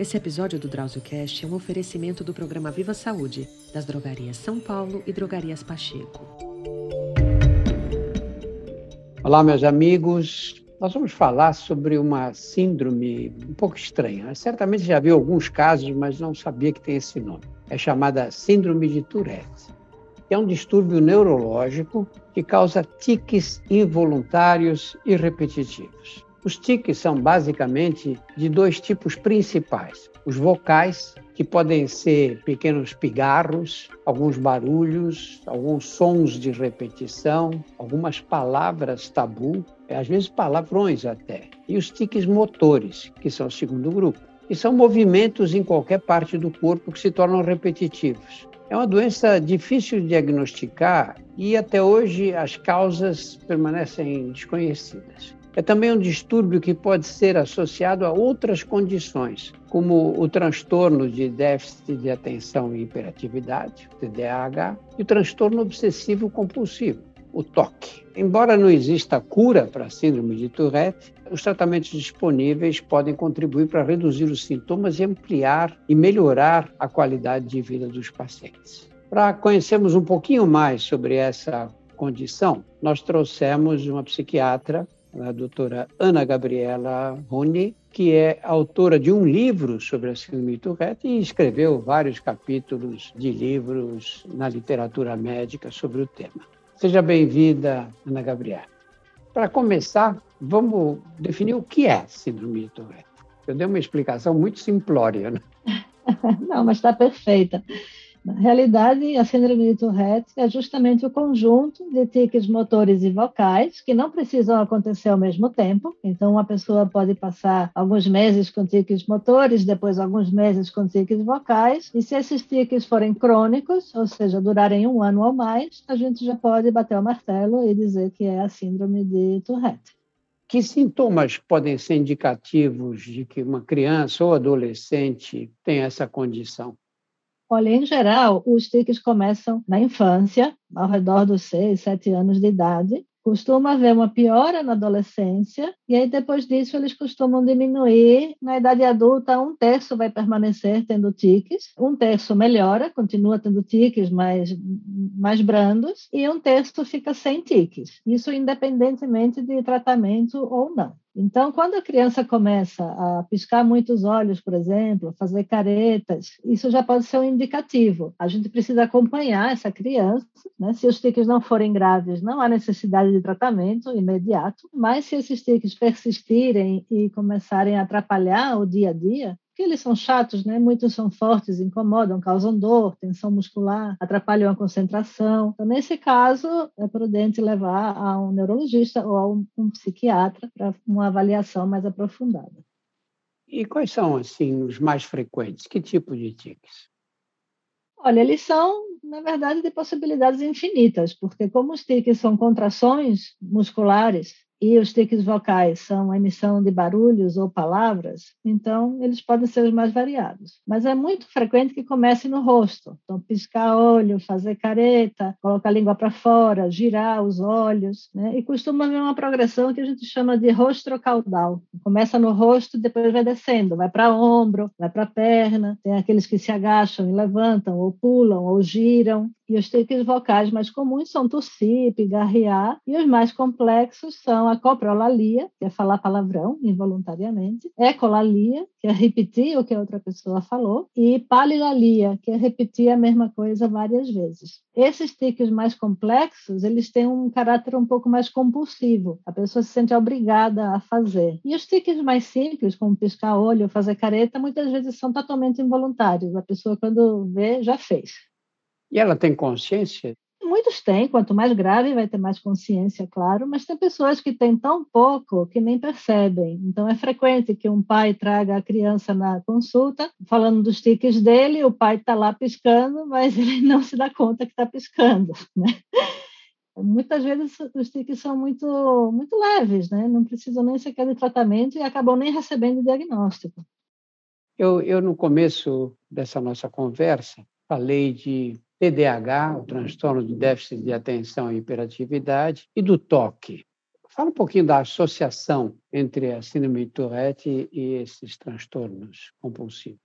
Esse episódio do DrauzioCast é um oferecimento do programa Viva Saúde, das Drogarias São Paulo e Drogarias Pacheco. Olá, meus amigos. Nós vamos falar sobre uma síndrome um pouco estranha. Certamente já vi alguns casos, mas não sabia que tem esse nome. É chamada Síndrome de Tourette. É um distúrbio neurológico que causa tiques involuntários e repetitivos. Os tiques são basicamente de dois tipos principais. Os vocais, que podem ser pequenos pigarros, alguns barulhos, alguns sons de repetição, algumas palavras tabu, às vezes palavrões até. E os tiques motores, que são o segundo grupo, que são movimentos em qualquer parte do corpo que se tornam repetitivos. É uma doença difícil de diagnosticar e até hoje as causas permanecem desconhecidas. É também um distúrbio que pode ser associado a outras condições, como o transtorno de déficit de atenção e hiperatividade, TDAH, e o transtorno obsessivo compulsivo, o TOC. Embora não exista cura para a síndrome de Tourette, os tratamentos disponíveis podem contribuir para reduzir os sintomas e ampliar e melhorar a qualidade de vida dos pacientes. Para conhecermos um pouquinho mais sobre essa condição, nós trouxemos uma psiquiatra, a doutora Ana Gabriela Roni, que é autora de um livro sobre a síndrome de Tourette e escreveu vários capítulos de livros na literatura médica sobre o tema. Seja bem-vinda, Ana Gabriela. Para começar, vamos definir o que é síndrome de Tourette. Eu dei uma explicação muito simplória, né? Não, mas está perfeita. Na realidade, a síndrome de Tourette é justamente o conjunto de tiques motores e vocais que não precisam acontecer ao mesmo tempo. Então, uma pessoa pode passar alguns meses com tiques motores, depois alguns meses com tiques vocais. E se esses tiques forem crônicos, ou seja, durarem 1 ano ou mais, a gente já pode bater o martelo e dizer que é a síndrome de Tourette. Que sintomas podem ser indicativos de que uma criança ou adolescente tem essa condição? Olha, em geral, os tiques começam na infância, ao redor dos 6, 7 anos de idade. Costuma haver uma piora na adolescência, e aí depois disso eles costumam diminuir. Na idade adulta, 1/3 vai permanecer tendo tiques, 1/3 melhora, continua tendo tiques mais brandos, e 1/3 fica sem tiques, isso independentemente de tratamento ou não. Então, quando a criança começa a piscar muito os olhos, por exemplo, fazer caretas, isso já pode ser um indicativo. A gente precisa acompanhar essa criança, né? Se os tiques não forem graves, não há necessidade de tratamento imediato, mas se esses tiques persistirem e começarem a atrapalhar o dia a dia, porque eles são chatos, né? Muitos são fortes, incomodam, causam dor, tensão muscular, atrapalham a concentração. Então, nesse caso, é prudente levar a um neurologista ou a um psiquiatra para uma avaliação mais aprofundada. E quais são, assim, os mais frequentes? Que tipo de tiques? Olha, eles são, na verdade, de possibilidades infinitas, porque como os tiques são contrações musculares, e os tiques vocais são a emissão de barulhos ou palavras, então eles podem ser os mais variados. Mas é muito frequente que comece no rosto. Então, piscar olho, fazer careta, colocar a língua para fora, girar os olhos, né? E costuma haver uma progressão que a gente chama de rostrocaudal. Começa no rosto, depois vai descendo, vai para ombro, vai para perna. Tem aqueles que se agacham e levantam, ou pulam, ou giram. E os tiques vocais mais comuns são tossir, pigarrear, e os mais complexos são a coprolalia, que é falar palavrão involuntariamente, ecolalia, que é repetir o que a outra pessoa falou, e palilalia, que é repetir a mesma coisa várias vezes. Esses tiques mais complexos, eles têm um caráter um pouco mais compulsivo, a pessoa se sente obrigada a fazer. E os tiques mais simples, como piscar olho, fazer careta, muitas vezes são totalmente involuntários, a pessoa quando vê, já fez. E ela tem consciência? Muitos têm, quanto mais grave vai ter mais consciência, claro, mas tem pessoas que têm tão pouco que nem percebem. Então é frequente que um pai traga a criança na consulta, falando dos tiques dele, o pai está lá piscando, mas ele não se dá conta que está piscando, né? Muitas vezes os tiques são muito leves, né? Não precisam nem sequer de tratamento e acabam nem recebendo o diagnóstico. Eu no começo dessa nossa conversa, falei de TDAH, o transtorno de déficit de atenção e hiperatividade, e do TOC. Fala um pouquinho da associação entre a síndrome de Tourette e esses transtornos compulsivos.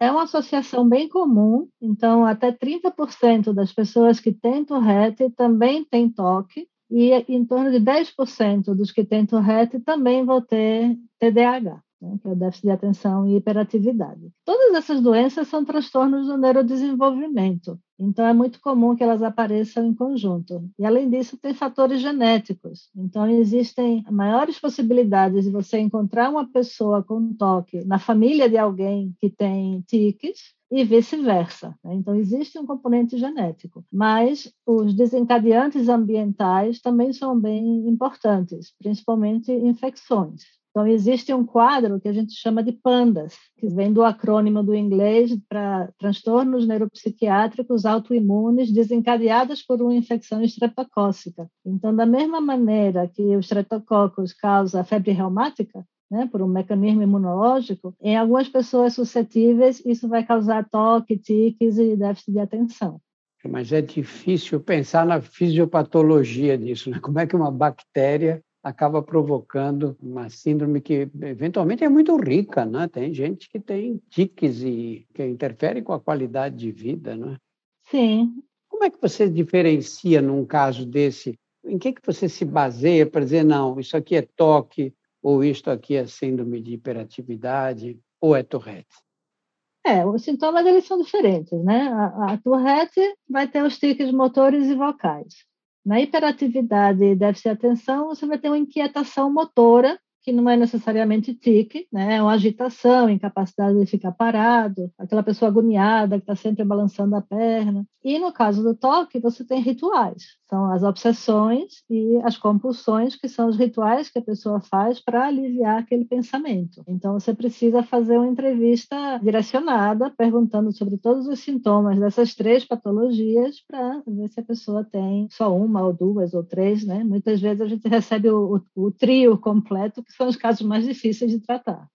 É uma associação bem comum, então até 30% das pessoas que têm Tourette também têm TOC e em torno de 10% dos que têm Tourette também vão ter TDAH, né, que é o déficit de atenção e hiperatividade. Todas essas doenças são transtornos do neurodesenvolvimento, então é muito comum que elas apareçam em conjunto. E além disso, tem fatores genéticos, então existem maiores possibilidades de você encontrar uma pessoa com TOC na família de alguém que tem tiques, e vice-versa. Então, existe um componente genético, mas os desencadeantes ambientais também são bem importantes, principalmente infecções. Então, existe um quadro que a gente chama de PANDAS, que vem do acrônimo do inglês para transtornos neuropsiquiátricos autoimunes desencadeados por uma infecção estreptocócica. Então, da mesma maneira que o estreptococos causa febre reumática, né, por um mecanismo imunológico, em algumas pessoas suscetíveis isso vai causar TOC, tiques e déficit de atenção. Mas é difícil pensar na fisiopatologia disso, né? Como é que uma bactéria acaba provocando uma síndrome que eventualmente é muito rica, né? Tem gente que tem tiques e que interfere com a qualidade de vida, né? Sim. Como é que você diferencia num caso desse? Em que você se baseia para dizer, não, isso aqui é TOC, ou isto aqui é síndrome de hiperatividade, ou é Tourette? Os sintomas eles são diferentes, né? A Tourette vai ter os tiques motores e vocais. Na hiperatividade e déficit de atenção, você vai ter uma inquietação motora, que não é necessariamente tique, né? É uma agitação, incapacidade de ficar parado, aquela pessoa agoniada que está sempre balançando a perna. E no caso do TOC, você tem rituais. São as obsessões e as compulsões, que são os rituais que a pessoa faz para aliviar aquele pensamento. Então, você precisa fazer uma entrevista direcionada, perguntando sobre todos os sintomas dessas três patologias para ver se a pessoa tem só uma, ou duas, ou três, né? Muitas vezes a gente recebe o trio completo, que são os casos mais difíceis de tratar.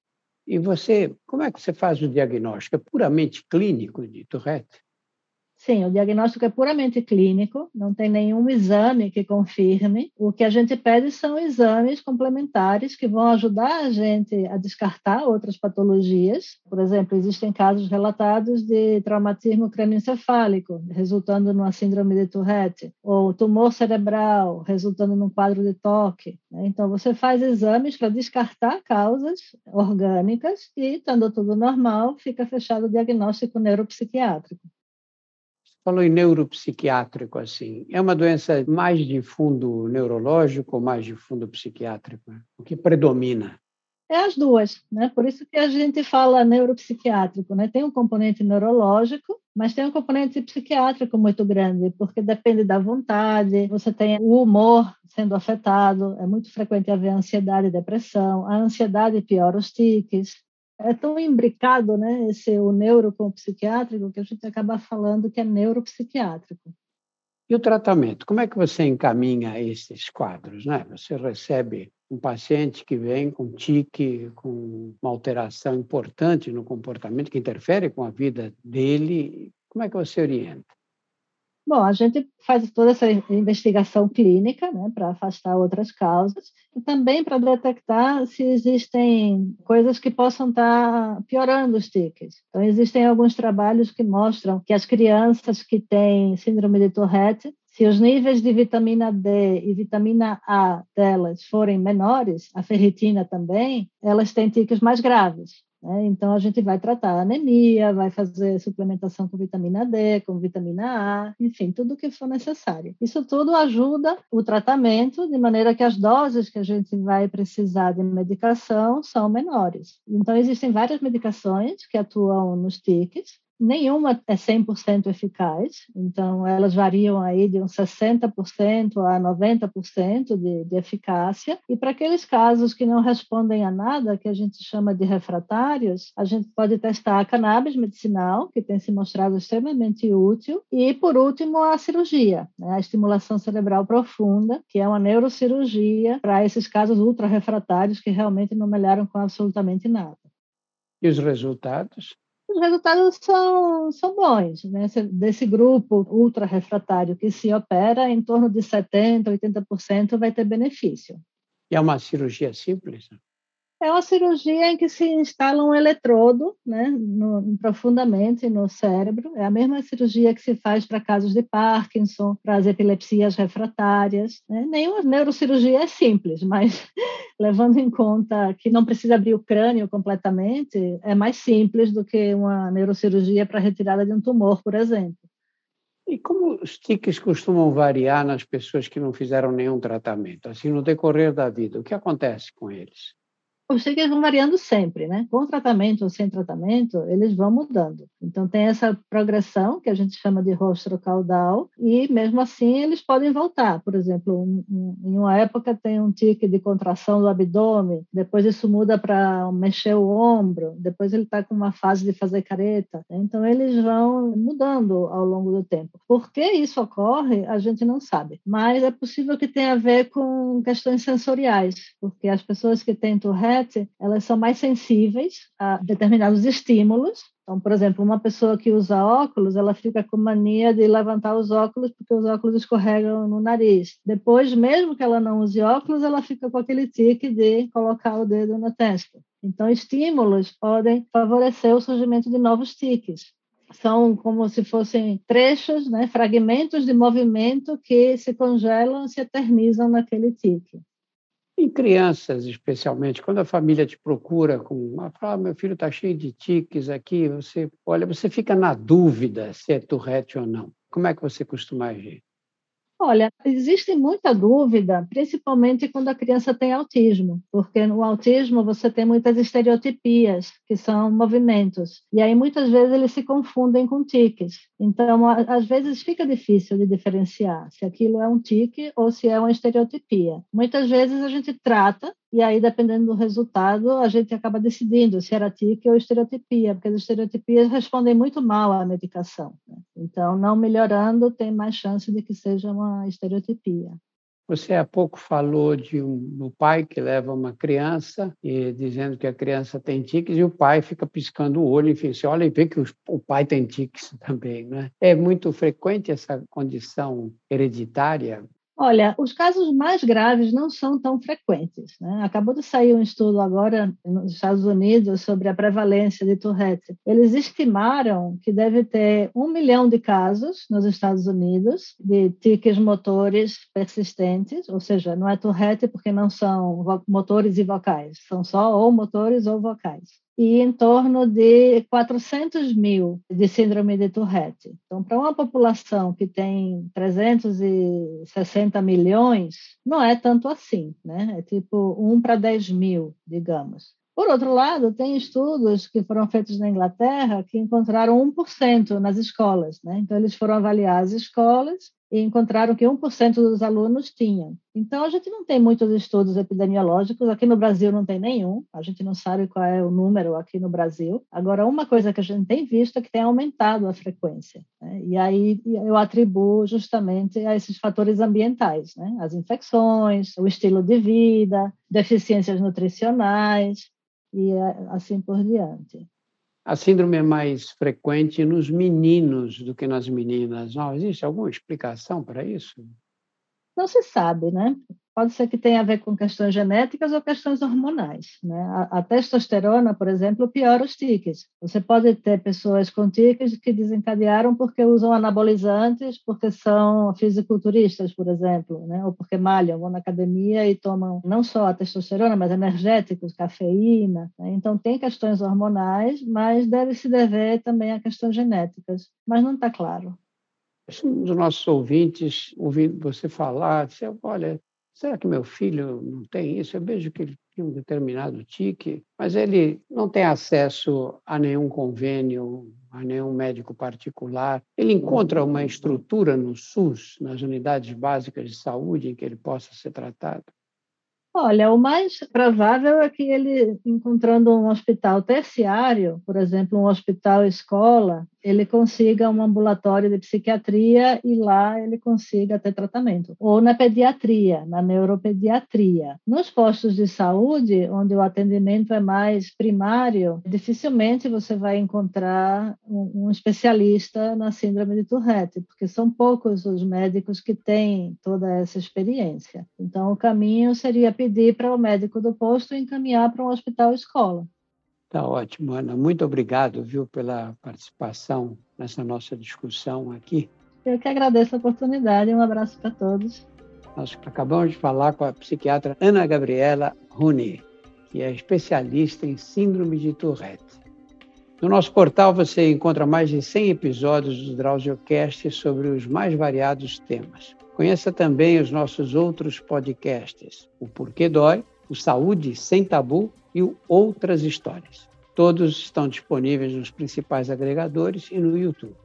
E você, como é que você faz o diagnóstico? É puramente clínico de Tourette? Sim, o diagnóstico é puramente clínico, não tem nenhum exame que confirme. O que a gente pede são exames complementares que vão ajudar a gente a descartar outras patologias. Por exemplo, existem casos relatados de traumatismo crânioencefálico, resultando numa síndrome de Tourette, ou tumor cerebral, resultando num quadro de TOC. Então, você faz exames para descartar causas orgânicas e, estando tudo normal, fica fechado o diagnóstico neuropsiquiátrico. Falou em neuropsiquiátrico, assim. É uma doença mais de fundo neurológico ou mais de fundo psiquiátrico? O que predomina? É as duas, né? Por isso que a gente fala neuropsiquiátrico, né? Tem um componente neurológico, mas tem um componente psiquiátrico muito grande, porque depende da vontade, você tem o humor sendo afetado, é muito frequente haver ansiedade e depressão, a ansiedade piora os tiques. É tão imbricado, né, o neuro com o psiquiátrico, que a gente acaba falando que é neuropsiquiátrico. E o tratamento? Como é que você encaminha esses quadros, né? Você recebe um paciente que vem com tique, com uma alteração importante no comportamento, que interfere com a vida dele. Como é que você orienta? Bom, a gente faz toda essa investigação clínica, né, para afastar outras causas e também para detectar se existem coisas que possam estar piorando os tiques. Então, existem alguns trabalhos que mostram que as crianças que têm síndrome de Tourette, se os níveis de vitamina D e vitamina A delas forem menores, a ferritina também, elas têm tiques mais graves. Então, a gente vai tratar anemia, vai fazer suplementação com vitamina D, com vitamina A, enfim, tudo o que for necessário. Isso tudo ajuda o tratamento, de maneira que as doses que a gente vai precisar de medicação são menores. Então, existem várias medicações que atuam nos tiques. Nenhuma é 100% eficaz, então elas variam aí de uns 60% a 90% de eficácia. E para aqueles casos que não respondem a nada, que a gente chama de refratários, a gente pode testar a cannabis medicinal, que tem se mostrado extremamente útil, e por último a cirurgia, né? A estimulação cerebral profunda, que é uma neurocirurgia para esses casos ultra-refratários que realmente não melhoram com absolutamente nada. E os resultados? os resultados são bons, né? Desse grupo ultra refratário que se opera, em torno de 70%, 80% vai ter benefício. E é uma cirurgia simples? É uma cirurgia em que se instala um eletrodo, né, profundamente no cérebro. É a mesma cirurgia que se faz para casos de Parkinson, para as epilepsias refratárias. Né? Nenhuma neurocirurgia é simples, mas levando em conta que não precisa abrir o crânio completamente, é mais simples do que uma neurocirurgia para retirada de um tumor, por exemplo. E como os tiques costumam variar nas pessoas que não fizeram nenhum tratamento, assim, no decorrer da vida? O que acontece com eles? Os tiques vão variando sempre, né? Com tratamento ou sem tratamento, eles vão mudando. Então, tem essa progressão, que a gente chama de rostro caudal, e mesmo assim eles podem voltar. Por exemplo, em uma época tem um tique de contração do abdômen, depois isso muda para mexer o ombro, depois ele está com uma fase de fazer careta. Então, eles vão mudando ao longo do tempo. Por que isso ocorre, a gente não sabe. Mas é possível que tenha a ver com questões sensoriais, porque as pessoas que têm Tourette, elas são mais sensíveis a determinados estímulos. Então, por exemplo, uma pessoa que usa óculos, ela fica com mania de levantar os óculos porque os óculos escorregam no nariz. Depois, mesmo que ela não use óculos, ela fica com aquele tique de colocar o dedo na testa. Então, estímulos podem favorecer o surgimento de novos tiques. São como se fossem trechos, né, fragmentos de movimento que se congelam e se eternizam naquele tique. Em crianças, especialmente, quando a família te procura, fala, meu filho está cheio de tiques aqui, você fica na dúvida se é Tourette ou não. Como é que você costuma agir? Olha, existe muita dúvida, principalmente quando a criança tem autismo, porque no autismo você tem muitas estereotipias, que são movimentos, e aí muitas vezes eles se confundem com tiques. Então, às vezes fica difícil de diferenciar se aquilo é um tique ou se é uma estereotipia. Muitas vezes a gente trata, e aí, dependendo do resultado, a gente acaba decidindo se era tique ou estereotipia, porque as estereotipias respondem muito mal à medicação. Né? Então, não melhorando, tem mais chance de que seja uma estereotipia. Você há pouco falou de um pai que leva uma criança e dizendo que a criança tem tiques e o pai fica piscando o olho, enfim, você olha e vê que o pai tem tiques também, né? É muito frequente essa condição hereditária? Olha, os casos mais graves não são tão frequentes, né? Acabou de sair um estudo agora nos Estados Unidos sobre a prevalência de Tourette. Eles estimaram que deve ter 1 milhão de casos nos Estados Unidos de tiques motores persistentes, ou seja, não é Tourette porque não são motores e vocais, são só ou motores ou vocais. E em torno de 400 mil de síndrome de Tourette. Então, para uma população que tem 360 milhões, não é tanto assim, né? É tipo 1 para 10 mil, digamos. Por outro lado, tem estudos que foram feitos na Inglaterra que encontraram 1% nas escolas, né? Então, eles foram avaliar as escolas e encontraram que 1% dos alunos tinham. Então, a gente não tem muitos estudos epidemiológicos. Aqui no Brasil não tem nenhum. A gente não sabe qual é o número aqui no Brasil. Agora, uma coisa que a gente tem visto é que tem aumentado a frequência, né? E aí eu atribuo justamente a esses fatores ambientais, né? As infecções, o estilo de vida, deficiências nutricionais e assim por diante. A síndrome é mais frequente nos meninos do que nas meninas. Não existe alguma explicação para isso? Não se sabe, né? Pode ser que tenha a ver com questões genéticas ou questões hormonais, né? A testosterona, por exemplo, piora os tiques. Você pode ter pessoas com tiques que desencadearam porque usam anabolizantes, porque são fisiculturistas, por exemplo, né? Ou porque malham, vão na academia e tomam não só a testosterona, mas energéticos, cafeína, né? Então, tem questões hormonais, mas deve se dever também a questões genéticas. Mas não está claro. Um dos nossos ouvintes, ouvindo você falar, disse, olha, será que meu filho não tem isso? Eu vejo que ele tem um determinado tique, mas ele não tem acesso a nenhum convênio, a nenhum médico particular. Ele encontra uma estrutura no SUS, nas unidades básicas de saúde, em que ele possa ser tratado? Olha, o mais provável é que ele, encontrando um hospital terciário, por exemplo, um hospital-escola, ele consiga um ambulatório de psiquiatria e lá ele consiga ter tratamento. Ou na pediatria, na neuropediatria. Nos postos de saúde, onde o atendimento é mais primário, dificilmente você vai encontrar um especialista na síndrome de Tourette, porque são poucos os médicos que têm toda essa experiência. Então, o caminho seria pedir para o médico do posto encaminhar para um hospital-escola. Tá ótimo, Ana. Muito obrigado, viu, pela participação nessa nossa discussão aqui. Eu que agradeço a oportunidade. Um abraço para todos. Nós acabamos de falar com a psiquiatra Ana Gabriela Roni, que é especialista em síndrome de Tourette. No nosso portal você encontra mais de 100 episódios do DrauzioCast sobre os mais variados temas. Conheça também os nossos outros podcasts, o Porquê Dói, o Saúde Sem Tabu e o Outras Histórias. Todos estão disponíveis nos principais agregadores e no YouTube.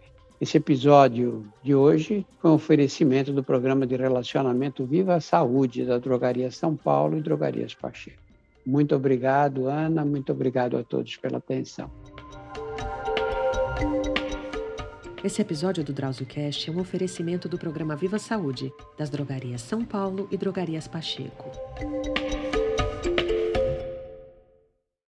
Esse episódio de hoje foi um oferecimento do programa de relacionamento Viva Saúde da Drogarias São Paulo e Drogarias Pacheco. Muito obrigado, Ana. Muito obrigado a todos pela atenção. Esse episódio do DrauzioCast é um oferecimento do programa Viva Saúde, das Drogarias São Paulo e Drogarias Pacheco.